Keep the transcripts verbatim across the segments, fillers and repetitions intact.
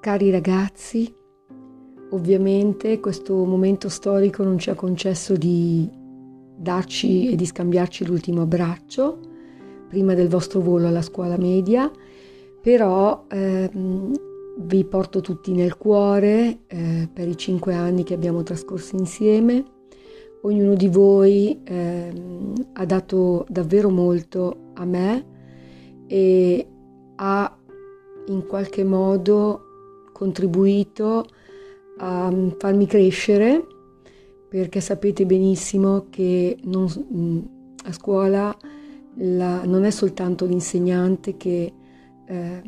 Cari ragazzi, ovviamente questo momento storico non ci ha concesso di darci e di scambiarci l'ultimo abbraccio prima del vostro volo alla scuola media, però ehm, vi porto tutti nel cuore eh, per i cinque anni che abbiamo trascorso insieme. Ognuno di voi eh, ha dato davvero molto a me e ha in qualche modo contribuito a farmi crescere, perché sapete benissimo che non, a scuola la, non è soltanto l'insegnante che eh,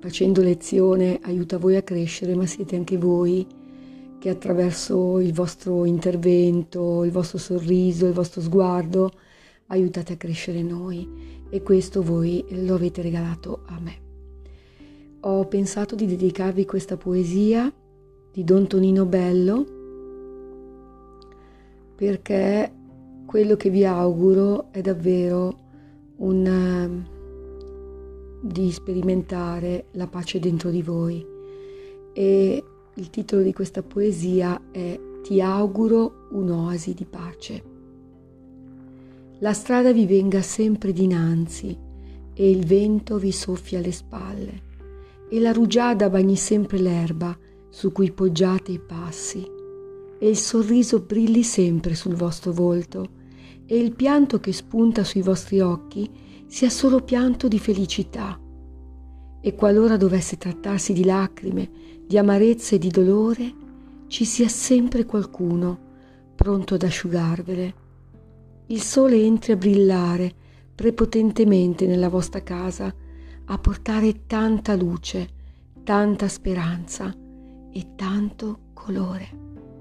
facendo lezione aiuta voi a crescere, ma siete anche voi che attraverso il vostro intervento, il vostro sorriso, il vostro sguardo aiutate a crescere noi, e questo voi lo avete regalato a me. Ho pensato di dedicarvi questa poesia di Don Tonino Bello perché quello che vi auguro è davvero un... di sperimentare la pace dentro di voi, e il titolo di questa poesia è "Ti auguro un'oasi di pace". La strada vi venga sempre dinanzi e il vento vi soffia alle spalle e la rugiada bagni sempre l'erba su cui poggiate i passi e il sorriso brilli sempre sul vostro volto e il pianto che spunta sui vostri occhi sia solo pianto di felicità, e qualora dovesse trattarsi di lacrime, di amarezza e di dolore, ci sia sempre qualcuno pronto ad asciugarvele. Il sole entri a brillare prepotentemente nella vostra casa, a portare tanta luce, tanta speranza e tanto colore.